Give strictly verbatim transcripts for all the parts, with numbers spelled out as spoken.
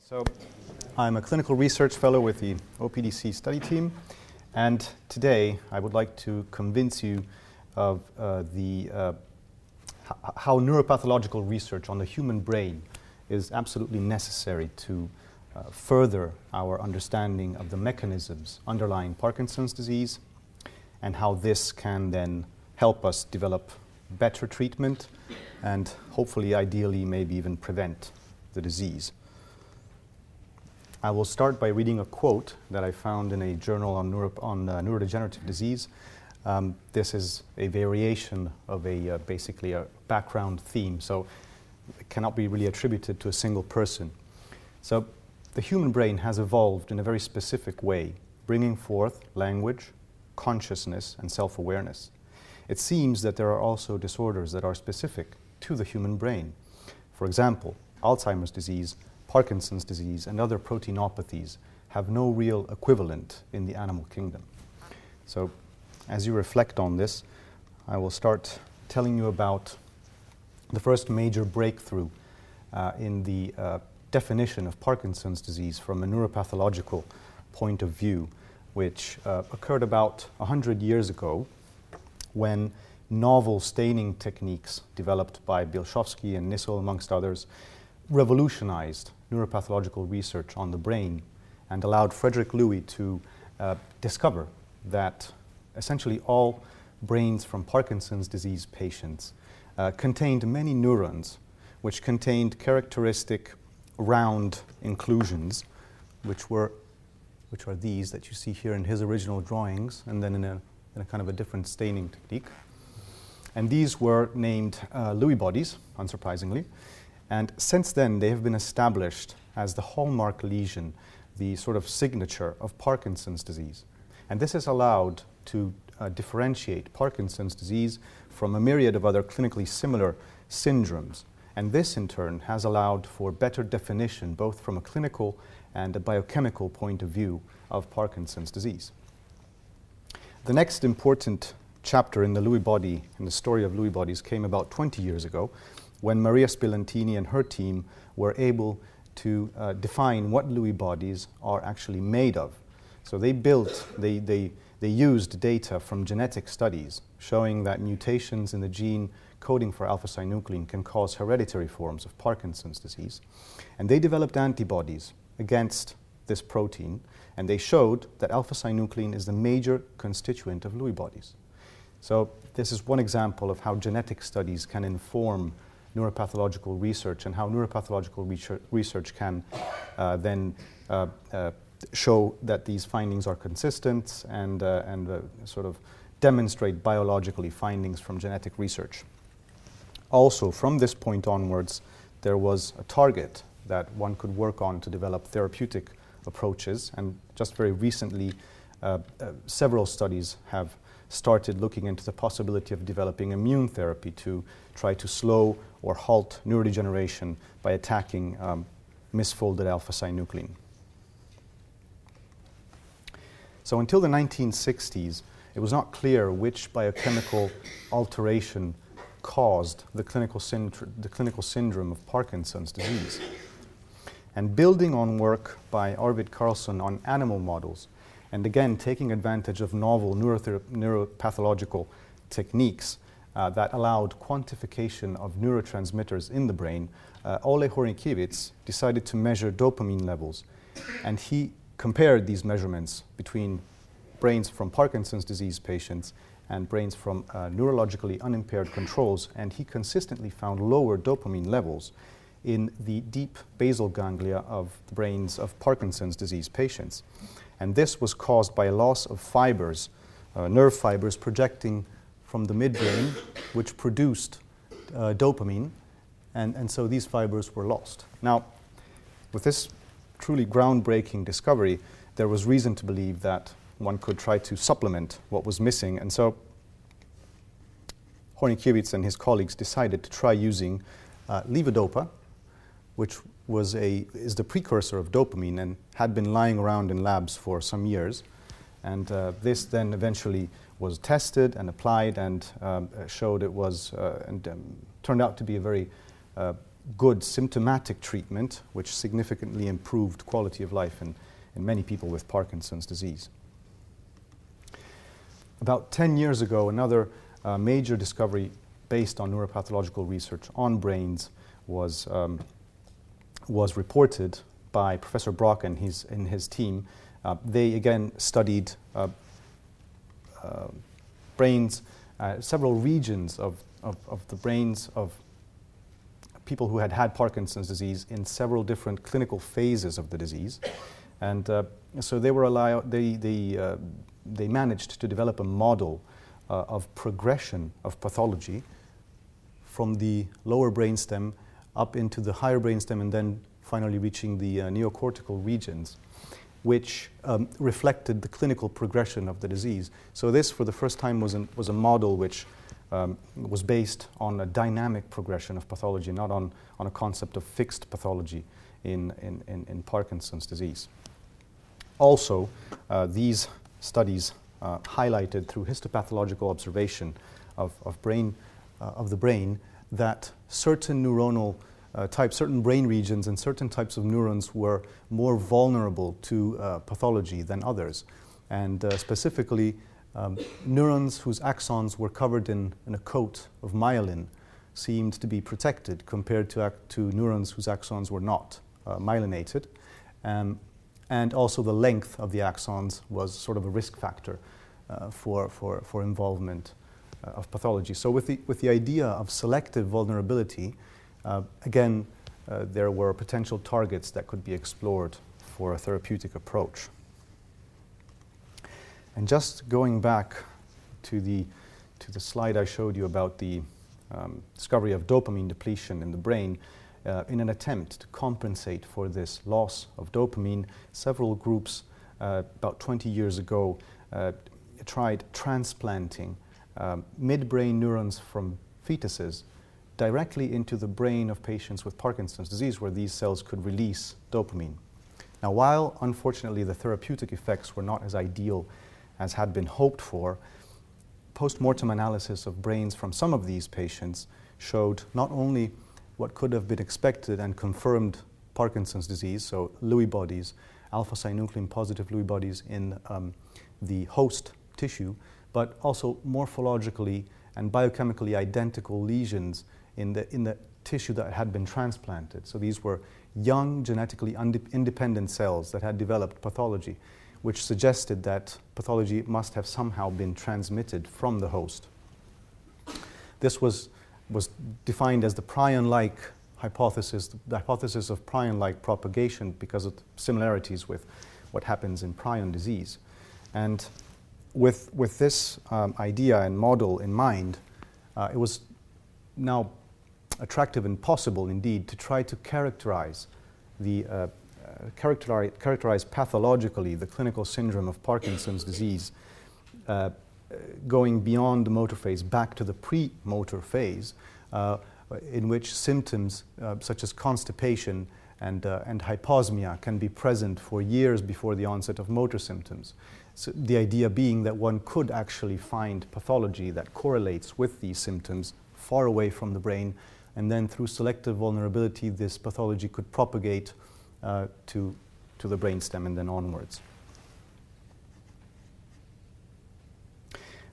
So, I'm a clinical research fellow with the O P D C study team, and today I would like to convince you of uh, the uh, how neuropathological research on the human brain is absolutely necessary to uh, further our understanding of the mechanisms underlying Parkinson's disease, and how this can then help us develop better treatment and hopefully, ideally, maybe even prevent the disease. I will start by reading a quote that I found in a journal on, neuro- on uh, neurodegenerative disease. Um, this is a variation of a uh, basically a background theme, so it cannot be really attributed to a single person. So the human brain has evolved in a very specific way, bringing forth language, consciousness, and self-awareness. It seems that there are also disorders that are specific to the human brain. For example, Alzheimer's disease, Parkinson's disease, and other proteinopathies have no real equivalent in the animal kingdom. So, as you reflect on this, I will start telling you about the first major breakthrough uh, in the uh, definition of Parkinson's disease from a neuropathological point of view, which uh, occurred about one hundred years ago when novel staining techniques developed by Bielschowski and Nissel, amongst others, revolutionized neuropathological research on the brain and allowed Frederick Louis to uh, discover that essentially all brains from Parkinson's disease patients uh, contained many neurons which contained characteristic round inclusions, which were which are these that you see here in his original drawings and then in a, in a kind of a different staining technique. And these were named uh, Lewy bodies, unsurprisingly. And since then they have been established as the hallmark lesion, the sort of signature of Parkinson's disease. And this has allowed to uh, differentiate Parkinson's disease from a myriad of other clinically similar syndromes. And this, in turn, has allowed for better definition, both from a clinical and a biochemical point of view, of Parkinson's disease. The next important chapter in the Lewy body, in the story of Lewy bodies, came about twenty years ago, when Maria Spillantini and her team were able to uh, define what Lewy bodies are actually made of. So they built, they, they They used data from genetic studies showing that mutations in the gene coding for alpha-synuclein can cause hereditary forms of Parkinson's disease. And they developed antibodies against this protein, and they showed that alpha-synuclein is the major constituent of Lewy bodies. So this is one example of how genetic studies can inform neuropathological research and how neuropathological research can uh, then uh, uh, show that these findings are consistent and, uh, and uh, sort of demonstrate biologically findings from genetic research. Also, from this point onwards, there was a target that one could work on to develop therapeutic approaches, and just very recently, uh, uh, several studies have started looking into the possibility of developing immune therapy to try to slow or halt neurodegeneration by attacking um, misfolded alpha-synuclein. So until the nineteen sixties, it was not clear which biochemical alteration caused the clinical, syndr- the clinical syndrome of Parkinson's disease. And building on work by Arvid Carlsson on animal models, and again taking advantage of novel neurothera- neuropathological techniques uh, that allowed quantification of neurotransmitters in the brain, uh, Oleh Hornykiewicz decided to measure dopamine levels, and he compared these measurements between brains from Parkinson's disease patients and brains from uh, neurologically unimpaired controls, and he consistently found lower dopamine levels in the deep basal ganglia of the brains of Parkinson's disease patients. And this was caused by a loss of fibers, uh, nerve fibers projecting from the midbrain, which produced uh, dopamine, and, and so these fibers were lost. Now, with this truly groundbreaking discovery, there was reason to believe that one could try to supplement what was missing. And so Hornykiewicz and his colleagues decided to try using uh, levodopa, which was a is the precursor of dopamine and had been lying around in labs for some years. And uh, this then eventually was tested and applied and um, showed it was uh, and um, turned out to be a very uh, good symptomatic treatment, which significantly improved quality of life in, in many people with Parkinson's disease. About ten years ago, another uh, major discovery based on neuropathological research on brains was um, was reported by Professor Brock and his and his team. Uh, they again studied uh, uh, brains, uh, several regions of, of, of the brains of people who had had Parkinson's disease in several different clinical phases of the disease, and uh, so they were allowed. They they uh, they managed to develop a model uh, of progression of pathology from the lower brainstem up into the higher brainstem, and then finally reaching the uh, neocortical regions, which um, reflected the clinical progression of the disease. So this, for the first time, was an, was a model which um, was based on a dynamic progression of pathology, not on, on a concept of fixed pathology in, in, in, in Parkinson's disease. Also, uh, these studies uh, highlighted through histopathological observation of, of, brain, uh, of the brain that certain neuronal uh, types, certain brain regions and certain types of neurons were more vulnerable to uh, pathology than others. And uh, specifically, um, neurons whose axons were covered in, in a coat of myelin seemed to be protected compared to, ac- to neurons whose axons were not uh, myelinated. Um, and also the length of the axons was sort of a risk factor uh, for, for, for involvement uh, of pathology. So with the, with the idea of selective vulnerability, uh, again, uh, there were potential targets that could be explored for a therapeutic approach. And just going back to the, to the slide I showed you about the um, discovery of dopamine depletion in the brain, Uh, in an attempt to compensate for this loss of dopamine, several groups uh, about twenty years ago uh, tried transplanting um, midbrain neurons from fetuses directly into the brain of patients with Parkinson's disease, where these cells could release dopamine. Now, while unfortunately the therapeutic effects were not as ideal as had been hoped for, post-mortem analysis of brains from some of these patients showed not only what could have been expected and confirmed Parkinson's disease, so Lewy bodies, alpha-synuclein positive Lewy bodies in um, the host tissue, but also morphologically and biochemically identical lesions in the, in the tissue that had been transplanted. So these were young, genetically und- independent cells that had developed pathology, which suggested that pathology must have somehow been transmitted from the host. This was was defined as the prion-like hypothesis, the hypothesis of prion-like propagation because of similarities with what happens in prion disease. And with, with this um, idea and model in mind, uh, it was now attractive and possible indeed to try to characterize the uh, uh, characterize, characterize pathologically the clinical syndrome of Parkinson's disease, uh, going beyond the motor phase back to the pre-motor phase, uh, in which symptoms uh, such as constipation and, uh, and hyposmia can be present for years before the onset of motor symptoms. So the idea being that one could actually find pathology that correlates with these symptoms far away from the brain, and then through selective vulnerability, this pathology could propagate uh, to, to the brainstem and then onwards.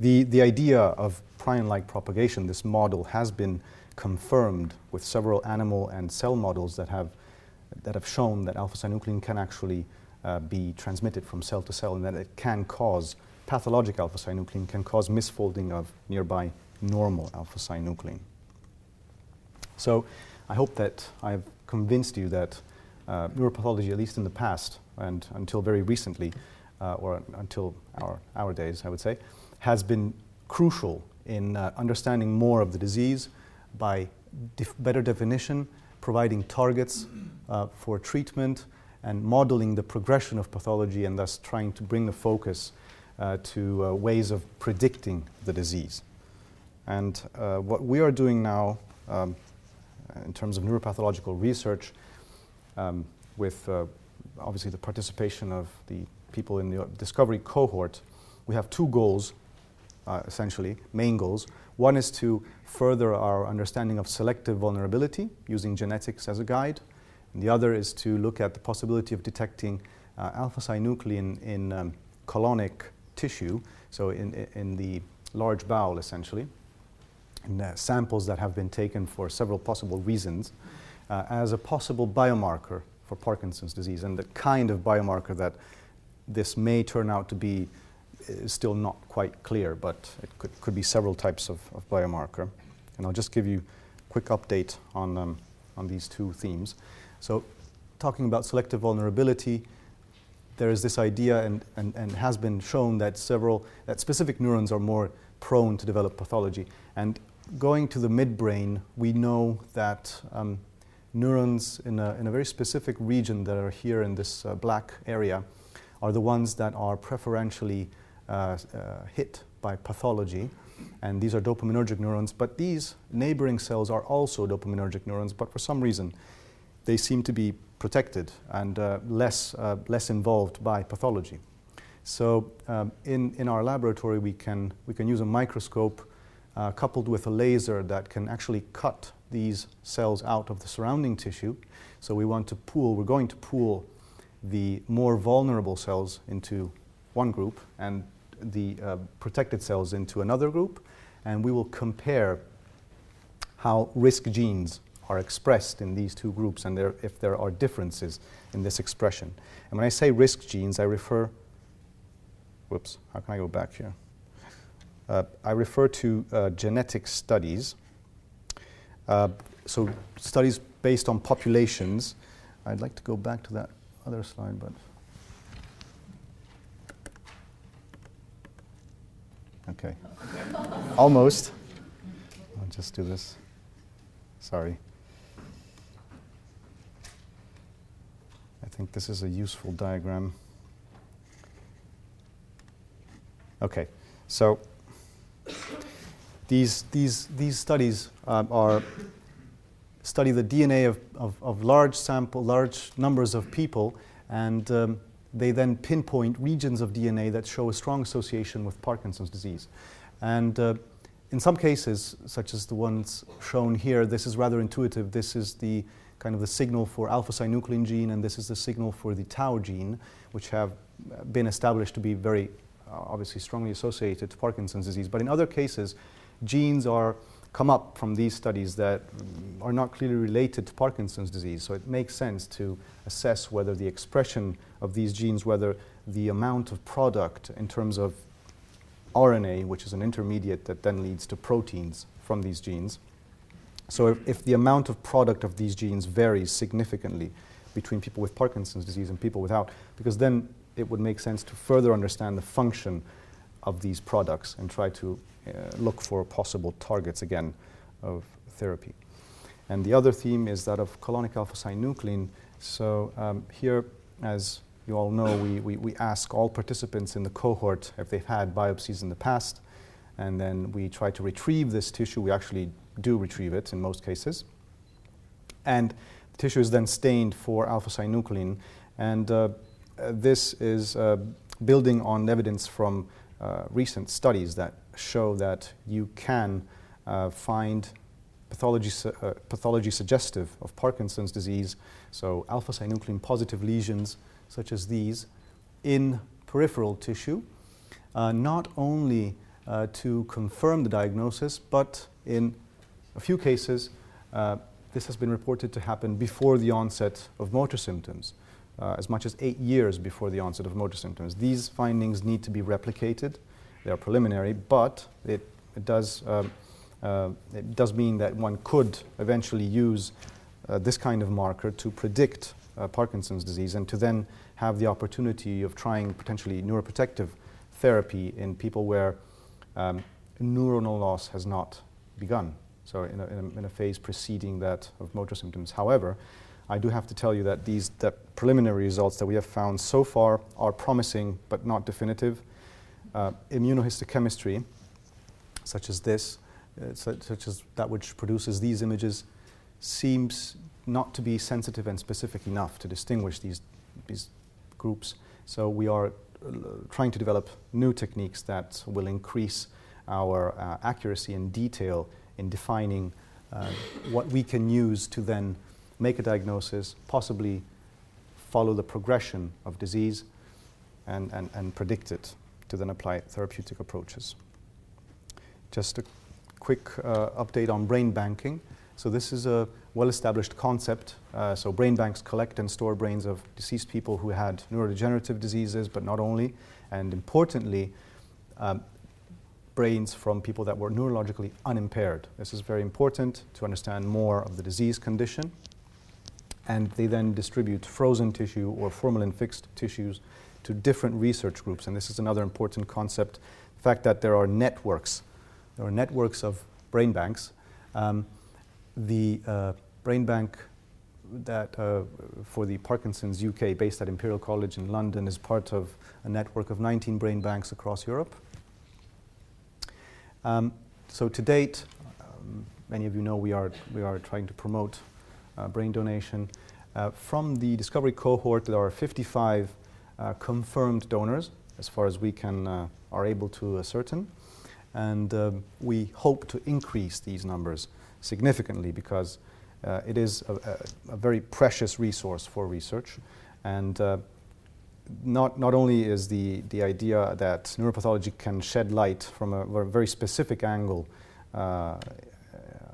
The, the idea of prion-like propagation, this model, has been confirmed with several animal and cell models that have, that have shown that alpha-synuclein can actually uh, be transmitted from cell to cell, and that it can cause pathologic alpha-synuclein, can cause misfolding of nearby normal alpha-synuclein. So I hope that I've convinced you that uh, neuropathology, at least in the past and until very recently, uh, or until our, our days, I would say, has been crucial in uh, understanding more of the disease by def- better definition, providing targets uh, for treatment, and modeling the progression of pathology, and thus trying to bring the focus uh, to uh, ways of predicting the disease. And uh, what we are doing now, um, in terms of neuropathological research, um, with uh, obviously the participation of the people in the discovery cohort, we have two goals, uh, essentially, main goals. One is to further our understanding of selective vulnerability using genetics as a guide, and the other is to look at the possibility of detecting uh, alpha-synuclein in, in um, colonic tissue, so in, in the large bowel, essentially, in uh, samples that have been taken for several possible reasons, uh, as a possible biomarker for Parkinson's disease, and the kind of biomarker that this may turn out to be is still not quite clear, but it could, could be several types of, of biomarker. And I'll just give you a quick update on, um, on these two themes. So talking about selective vulnerability, there is this idea and, and, and has been shown that several, that specific neurons are more prone to develop pathology. And going to the midbrain, we know that um, neurons in a, in a very specific region that are here in this uh, black area are the ones that are preferentially uh, uh, hit by pathology. And these are dopaminergic neurons, but these neighboring cells are also dopaminergic neurons, but for some reason they seem to be protected and uh, less, uh, less involved by pathology. So um, in, in our laboratory we can, we can use a microscope uh, coupled with a laser that can actually cut these cells out of the surrounding tissue. So we want to pool, we're going to pool the more vulnerable cells into one group and the uh, protected cells into another group, and we will compare how risk genes are expressed in these two groups and there, if there are differences in this expression. And when I say risk genes, I refer, whoops, how can I go back here? Uh, I refer to uh, genetic studies, uh, so studies based on populations. I'd like to go back to that other slide, but okay, almost. I'll just do this. Sorry. I think this is a useful diagram. Okay, so these these these studies um, are. Study the D N A of, of, of large sample, large numbers of people, and um, they then pinpoint regions of D N A that show a strong association with Parkinson's disease. And uh, in some cases, such as the ones shown here, this is rather intuitive. This is the kind of the signal for alpha-synuclein gene, and this is the signal for the tau gene, which have been established to be very uh, obviously strongly associated to Parkinson's disease. But in other cases, genes are come up from these studies that are not clearly related to Parkinson's disease. So it makes sense to assess whether the expression of these genes, whether the amount of product in terms of R N A, which is an intermediate that then leads to proteins from these genes. So if, if the amount of product of these genes varies significantly between people with Parkinson's disease and people without, because then it would make sense to further understand the function of these products and try to uh, look for possible targets again of therapy. And the other theme is that of colonic alpha-synuclein. So um, here, as you all know, we, we, we ask all participants in the cohort if they've had biopsies in the past, and then we try to retrieve this tissue. We actually do retrieve it in most cases. And the tissue is then stained for alpha-synuclein, and uh, uh, this is uh, building on evidence from Uh, recent studies that show that you can uh, find pathology, su uh, pathology suggestive of Parkinson's disease, so alpha-synuclein positive lesions such as these in peripheral tissue, uh, not only uh, to confirm the diagnosis, but in a few cases uh, this has been reported to happen before the onset of motor symptoms. Uh, as much as eight years before the onset of motor symptoms. These findings need to be replicated. They are preliminary, but it, it does um, uh, it does mean that one could eventually use uh, this kind of marker to predict uh, Parkinson's disease and to then have the opportunity of trying potentially neuroprotective therapy in people where um, neuronal loss has not begun, so in a, in a, in a phase preceding that of motor symptoms. However, I do have to tell you that these the preliminary results that we have found so far are promising but not definitive. Uh, immunohistochemistry, such as this, uh, such, such as that which produces these images, seems not to be sensitive and specific enough to distinguish these, these groups. So we are trying to develop new techniques that will increase our uh, accuracy and detail in defining uh, what we can use to then make a diagnosis, possibly follow the progression of disease and, and, and predict it, to then apply therapeutic approaches. Just a quick uh, update on brain banking. So this is a well-established concept. Uh, so brain banks collect and store brains of deceased people who had neurodegenerative diseases, but not only, and importantly, um, brains from people that were neurologically unimpaired. This is very important to understand more of the disease condition. And they then distribute frozen tissue or formalin-fixed tissues to different research groups. And this is another important concept, the fact that there are networks. There are networks of brain banks. Um, the uh, brain bank that uh, for the Parkinson's U K, based at Imperial College in London, is part of a network of nineteen brain banks across Europe. Um, so to date, um, many of you know we are, we are trying to promote uh, brain donation. Uh, from the discovery cohort, there are fifty-five uh, confirmed donors, as far as we can uh, are able to ascertain. And um, we hope to increase these numbers significantly because uh, it is a, a, a very precious resource for research. And uh, not, not only is the, the idea that neuropathology can shed light from a, a very specific angle uh,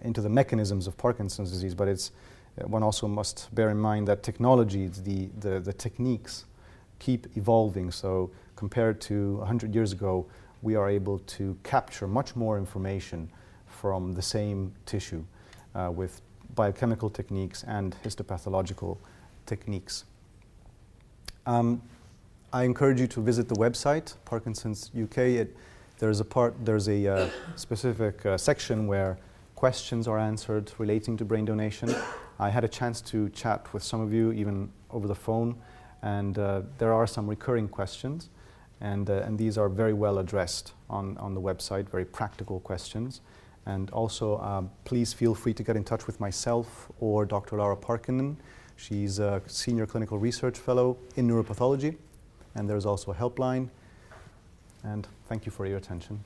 into the mechanisms of Parkinson's disease, but it's, uh, one also must bear in mind that technology, the, the, the techniques keep evolving. So compared to one hundred years ago, we are able to capture much more information from the same tissue uh, with biochemical techniques and histopathological techniques. Um, I encourage you to visit the website, Parkinson's U K. It, there's a part, there's a uh, specific uh, section where questions are answered relating to brain donation. I had a chance to chat with some of you, even over the phone, and uh, there are some recurring questions. And, uh, and these are very well addressed on, on the website, very practical questions. And also, um, please feel free to get in touch with myself or Doctor Laura Parkinen. She's a Senior Clinical Research Fellow in Neuropathology. And there's also a helpline. And thank you for your attention.